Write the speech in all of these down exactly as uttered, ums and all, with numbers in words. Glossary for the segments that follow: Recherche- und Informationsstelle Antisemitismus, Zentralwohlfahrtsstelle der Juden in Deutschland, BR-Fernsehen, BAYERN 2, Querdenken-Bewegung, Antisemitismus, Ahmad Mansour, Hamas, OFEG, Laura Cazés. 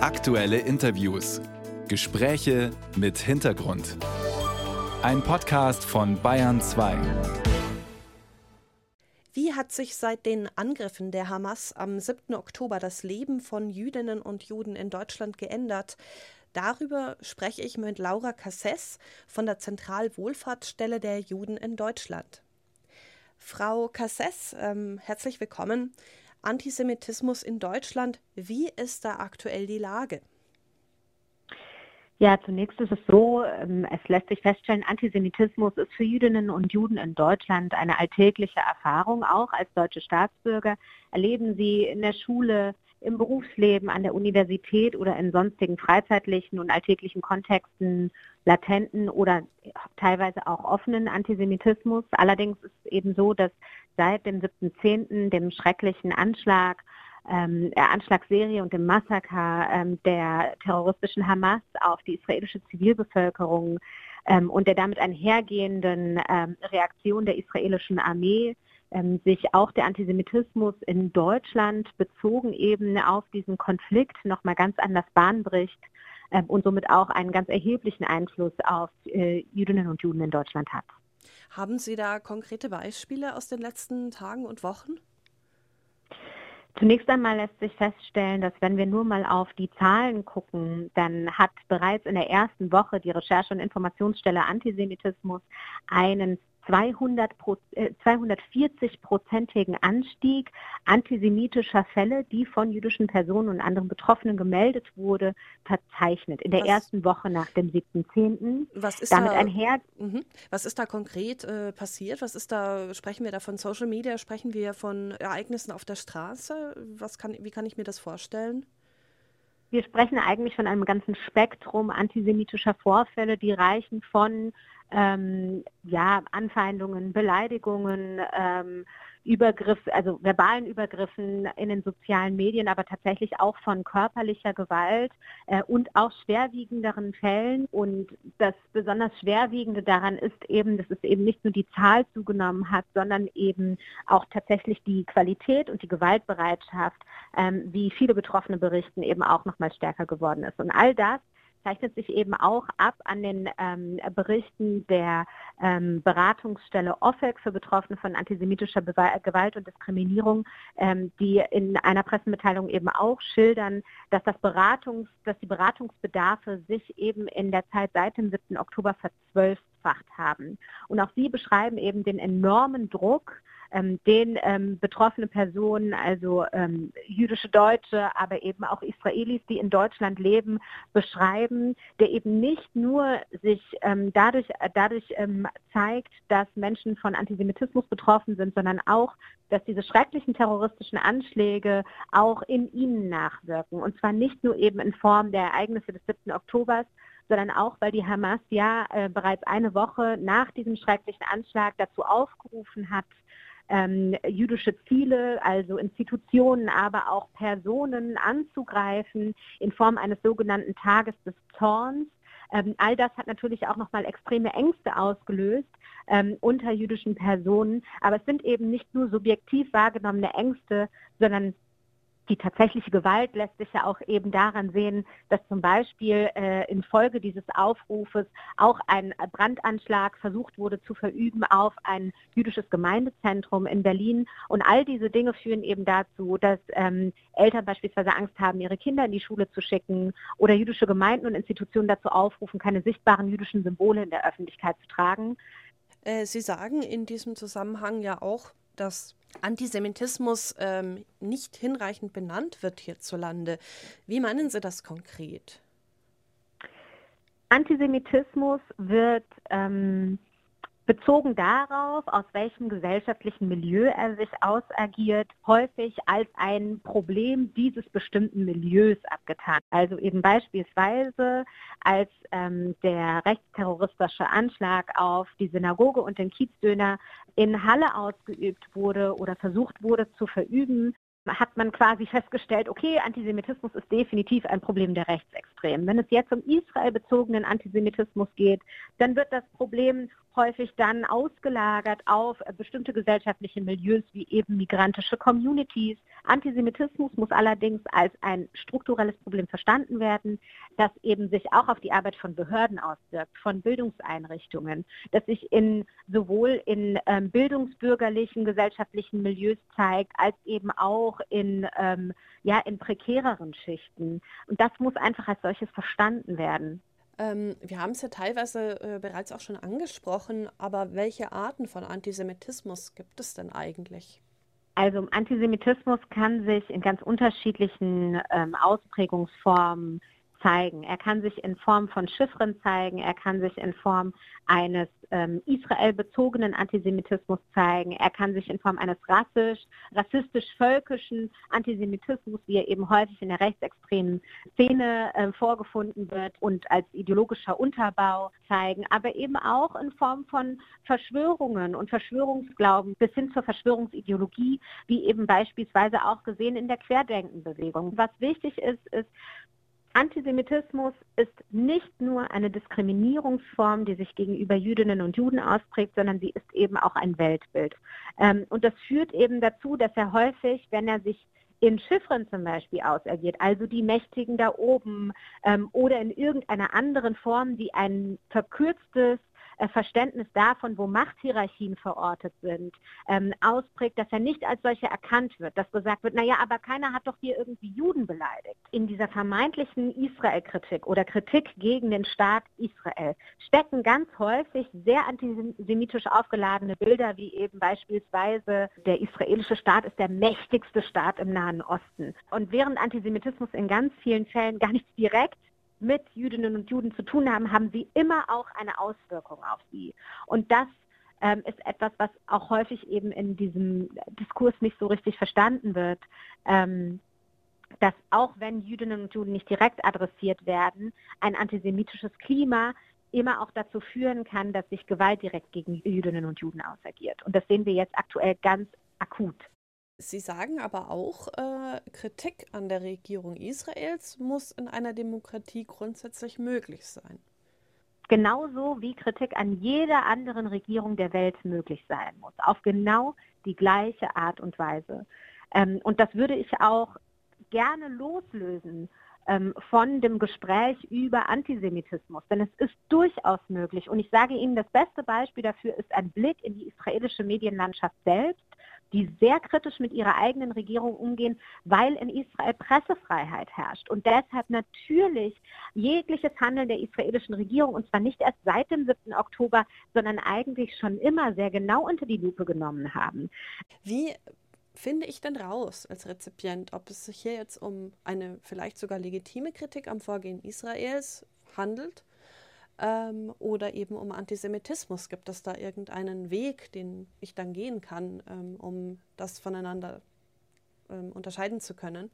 Aktuelle Interviews. Gespräche mit Hintergrund. Ein Podcast von Bayern zwei. Wie hat sich seit den Angriffen der Hamas am siebten Oktober das Leben von Jüdinnen und Juden in Deutschland geändert? Darüber spreche ich mit Laura Cazés von der Zentralwohlfahrtsstelle der Juden in Deutschland. Frau Cazés, ähm, herzlich willkommen. Antisemitismus in Deutschland, wie ist da aktuell die Lage? Ja, zunächst ist es so, es lässt sich feststellen, Antisemitismus ist für Jüdinnen und Juden in Deutschland eine alltägliche Erfahrung. Auch als deutsche Staatsbürger erleben sie in der Schule, im Berufsleben, an der Universität oder in sonstigen freizeitlichen und alltäglichen Kontexten latenten oder teilweise auch offenen Antisemitismus. Allerdings ist es eben so, dass seit dem siebten zehnten, dem schrecklichen Anschlag, der Anschlagsserie und dem Massaker der terroristischen Hamas auf die israelische Zivilbevölkerung und der damit einhergehenden Reaktion der israelischen Armee sich auch der Antisemitismus in Deutschland bezogen eben auf diesen Konflikt nochmal ganz anders Bahn bricht und somit auch einen ganz erheblichen Einfluss auf Jüdinnen und Juden in Deutschland hat. Haben Sie da konkrete Beispiele aus den letzten Tagen und Wochen? Zunächst einmal lässt sich feststellen, dass wenn wir nur mal auf die Zahlen gucken, dann hat bereits in der ersten Woche die Recherche- und Informationsstelle Antisemitismus einen zweihundertvierzig-prozentigen Anstieg antisemitischer Fälle, die von jüdischen Personen und anderen Betroffenen gemeldet wurde, verzeichnet. In der was, ersten Woche nach dem siebten zehnten. Was ist, Damit da, einher- was ist da konkret äh, passiert? Was ist da? Sprechen wir da von Social Media? Sprechen wir von Ereignissen auf der Straße? Was kann, wie kann ich mir das vorstellen? Wir sprechen eigentlich von einem ganzen Spektrum antisemitischer Vorfälle, die reichen von ähm, ja, Anfeindungen, Beleidigungen, ähm, Übergriff, also verbalen Übergriffen in den sozialen Medien, aber tatsächlich auch von körperlicher Gewalt äh, und auch schwerwiegenderen Fällen. Und das besonders Schwerwiegende daran ist eben, dass es eben nicht nur die Zahl zugenommen hat, sondern eben auch tatsächlich die Qualität und die Gewaltbereitschaft, ähm, wie viele Betroffene berichten, eben auch nochmal stärker geworden ist. Und all das zeichnet sich eben auch ab an den ähm, Berichten der ähm, Beratungsstelle O F E G für Betroffene von antisemitischer Bewe- Gewalt und Diskriminierung, ähm, die in einer Pressemitteilung eben auch schildern, dass, das Beratungs-, dass die Beratungsbedarfe sich eben in der Zeit seit dem siebten Oktober verzwölffacht haben. Und auch sie beschreiben eben den enormen Druck, Ähm, den ähm, betroffene Personen, also ähm, jüdische Deutsche, aber eben auch Israelis, die in Deutschland leben, beschreiben, der eben nicht nur sich ähm, dadurch, dadurch ähm, zeigt, dass Menschen von Antisemitismus betroffen sind, sondern auch, dass diese schrecklichen terroristischen Anschläge auch in ihnen nachwirken. Und zwar nicht nur eben in Form der Ereignisse des siebten Oktobers, sondern auch, weil die Hamas ja äh, bereits eine Woche nach diesem schrecklichen Anschlag dazu aufgerufen hat, Ähm, jüdische Ziele, also Institutionen, aber auch Personen anzugreifen in Form eines sogenannten Tages des Zorns. Ähm, all das hat natürlich auch nochmal extreme Ängste ausgelöst ähm, unter jüdischen Personen. Aber es sind eben nicht nur subjektiv wahrgenommene Ängste, sondern die tatsächliche Gewalt lässt sich ja auch eben daran sehen, dass zum Beispiel äh, infolge dieses Aufrufes auch ein Brandanschlag versucht wurde zu verüben auf ein jüdisches Gemeindezentrum in Berlin. Und all diese Dinge führen eben dazu, dass ähm, Eltern beispielsweise Angst haben, ihre Kinder in die Schule zu schicken oder jüdische Gemeinden und Institutionen dazu aufrufen, keine sichtbaren jüdischen Symbole in der Öffentlichkeit zu tragen. Äh, Sie sagen in diesem Zusammenhang ja auch, dass Antisemitismus ähm, nicht hinreichend benannt wird hierzulande. Wie meinen Sie das konkret? Antisemitismus wird ähm, bezogen darauf, aus welchem gesellschaftlichen Milieu er sich ausagiert, häufig als ein Problem dieses bestimmten Milieus abgetan. Also eben beispielsweise als ähm, der rechtsterroristische Anschlag auf die Synagoge und den Kiezdöner in Halle ausgeübt wurde oder versucht wurde zu verüben, hat man quasi festgestellt, okay, Antisemitismus ist definitiv ein Problem der Rechtsextremen. Wenn es jetzt um israelbezogenen Antisemitismus geht, dann wird das Problem häufig dann ausgelagert auf bestimmte gesellschaftliche Milieus wie eben migrantische Communities. Antisemitismus muss allerdings als ein strukturelles Problem verstanden werden, das eben sich auch auf die Arbeit von Behörden auswirkt, von Bildungseinrichtungen, das sich in, sowohl in ähm, bildungsbürgerlichen, gesellschaftlichen Milieus zeigt, als eben auch in, ähm, ja, in prekäreren Schichten. Und das muss einfach als solches verstanden werden. Ähm, wir haben es ja teilweise äh, bereits auch schon angesprochen, aber welche Arten von Antisemitismus gibt es denn eigentlich? Also Antisemitismus kann sich in ganz unterschiedlichen ähm, Ausprägungsformen zeigen. Er kann sich in Form von Chiffren zeigen, er kann sich in Form eines ähm, israelbezogenen Antisemitismus zeigen, er kann sich in Form eines rassisch, rassistisch-völkischen Antisemitismus, wie er eben häufig in der rechtsextremen Szene äh, vorgefunden wird und als ideologischer Unterbau zeigen, aber eben auch in Form von Verschwörungen und Verschwörungsglauben bis hin zur Verschwörungsideologie, wie eben beispielsweise auch gesehen in der Querdenken-Bewegung. Was wichtig ist, ist, Antisemitismus ist nicht nur eine Diskriminierungsform, die sich gegenüber Jüdinnen und Juden ausprägt, sondern sie ist eben auch ein Weltbild. Und das führt eben dazu, dass er häufig, wenn er sich in Chiffren zum Beispiel ausagiert, also die Mächtigen da oben oder in irgendeiner anderen Form, die ein verkürztes Verständnis davon, wo Machthierarchien verortet sind, ähm, ausprägt, dass er nicht als solcher erkannt wird, dass gesagt wird, naja, aber keiner hat doch hier irgendwie Juden beleidigt. In dieser vermeintlichen Israel-Kritik oder Kritik gegen den Staat Israel stecken ganz häufig sehr antisemitisch aufgeladene Bilder, wie eben beispielsweise der israelische Staat ist der mächtigste Staat im Nahen Osten. Und während Antisemitismus in ganz vielen Fällen gar nicht direkt mit Jüdinnen und Juden zu tun haben, haben sie immer auch eine Auswirkung auf sie. Und das ähm, ist etwas, was auch häufig eben in diesem Diskurs nicht so richtig verstanden wird, ähm, dass auch wenn Jüdinnen und Juden nicht direkt adressiert werden, ein antisemitisches Klima immer auch dazu führen kann, dass sich Gewalt direkt gegen Jüdinnen und Juden ausagiert. Und das sehen wir jetzt aktuell ganz akut. Sie sagen aber auch, äh, Kritik an der Regierung Israels muss in einer Demokratie grundsätzlich möglich sein. Genauso wie Kritik an jeder anderen Regierung der Welt möglich sein muss. Auf genau die gleiche Art und Weise. Ähm, und das würde ich auch gerne loslösen ähm, von dem Gespräch über Antisemitismus. Denn es ist durchaus möglich. Und ich sage Ihnen, das beste Beispiel dafür ist ein Blick in die israelische Medienlandschaft selbst, die sehr kritisch mit ihrer eigenen Regierung umgehen, weil in Israel Pressefreiheit herrscht. Und deshalb natürlich jegliches Handeln der israelischen Regierung, und zwar nicht erst seit dem siebten Oktober, sondern eigentlich schon immer sehr genau unter die Lupe genommen haben. Wie finde ich denn raus als Rezipient, ob es sich hier jetzt um eine vielleicht sogar legitime Kritik am Vorgehen Israels handelt Ähm, oder eben um Antisemitismus? Gibt es da irgendeinen Weg, den ich dann gehen kann, ähm, um das voneinander ähm, unterscheiden zu können?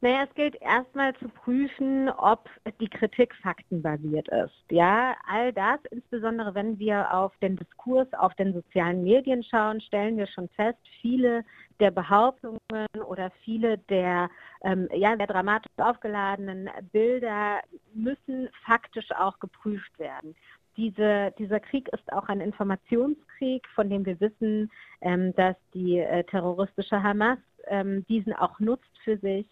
Naja, es gilt erstmal zu prüfen, ob die Kritik faktenbasiert ist. Ja, all das, insbesondere wenn wir auf den Diskurs, auf den sozialen Medien schauen, stellen wir schon fest, viele der Behauptungen oder viele der ähm, ja, sehr dramatisch aufgeladenen Bilder müssen faktisch auch geprüft werden. Diese, dieser Krieg ist auch ein Informationskrieg, von dem wir wissen, ähm, dass die äh, terroristische Hamas diesen auch nutzt für sich.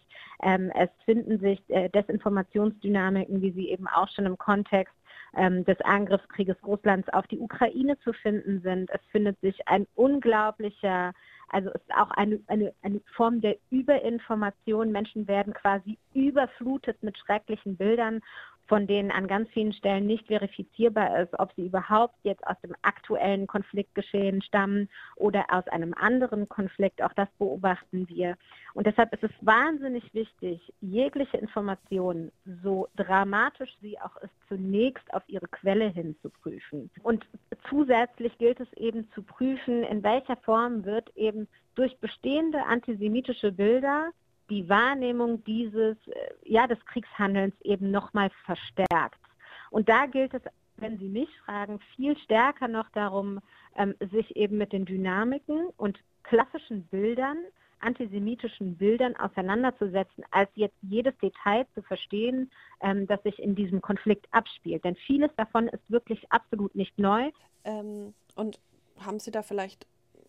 Es finden sich Desinformationsdynamiken, wie sie eben auch schon im Kontext des Angriffskrieges Russlands auf die Ukraine zu finden sind. Es findet sich ein unglaublicher, also es ist auch eine, eine, eine Form der Überinformation. Menschen werden quasi überflutet mit schrecklichen Bildern, von denen an ganz vielen Stellen nicht verifizierbar ist, ob sie überhaupt jetzt aus dem aktuellen Konfliktgeschehen stammen oder aus einem anderen Konflikt. Auch das beobachten wir. Und deshalb ist es wahnsinnig wichtig, jegliche Information, so dramatisch sie auch ist, zunächst auf ihre Quelle hin zu prüfen. Und zusätzlich gilt es eben zu prüfen, in welcher Form wird eben durch bestehende antisemitische Bilder die Wahrnehmung dieses, ja, des Kriegshandelns eben nochmal verstärkt. Und da gilt es, wenn Sie mich fragen, viel stärker noch darum, ähm, sich eben mit den Dynamiken und klassischen Bildern antisemitischen Bildern auseinanderzusetzen, als jetzt jedes Detail zu verstehen, ähm, das sich in diesem Konflikt abspielt. Denn vieles davon ist wirklich absolut nicht neu. Ähm, und haben Sie da vielleicht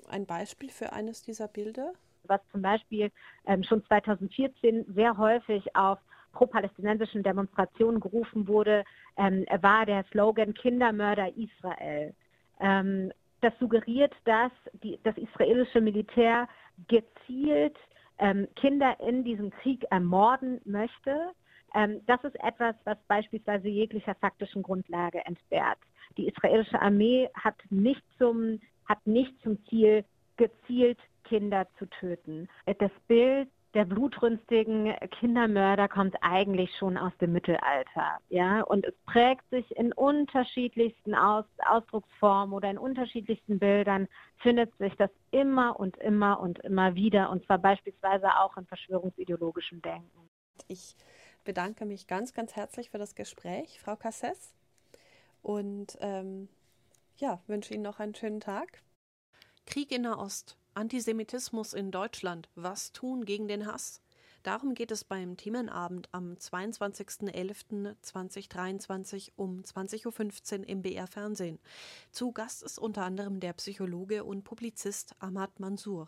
ein Beispiel für eines dieser Bilder? Was zum Beispiel ähm, schon zweitausendvierzehn sehr häufig auf pro-palästinensischen Demonstrationen gerufen wurde, ähm, war der Slogan Kindermörder Israel. Ähm, das suggeriert, dass die, das israelische Militär gezielt ähm, Kinder in diesem Krieg ermorden möchte. Ähm, das ist etwas, was beispielsweise jeglicher faktischen Grundlage entbehrt. Die israelische Armee hat nicht zum, hat nicht zum Ziel, gezielt Kinder zu töten. Das Bild der blutrünstigen Kindermörder kommt eigentlich schon aus dem Mittelalter, ja, und es prägt sich in unterschiedlichsten Aus- Ausdrucksformen oder in unterschiedlichsten Bildern, findet sich das immer und immer und immer wieder, und zwar beispielsweise auch in verschwörungsideologischem Denken. Ich bedanke mich ganz, ganz herzlich für das Gespräch, Frau Cazés, und ähm, ja, wünsche Ihnen noch einen schönen Tag. Krieg in Nahost. Antisemitismus in Deutschland. Was tun gegen den Hass? Darum geht es beim Themenabend am zweiundzwanzigsten elften zweitausenddreiundzwanzig um zwanzig Uhr fünfzehn im B R-Fernsehen. Zu Gast ist unter anderem der Psychologe und Publizist Ahmad Mansour.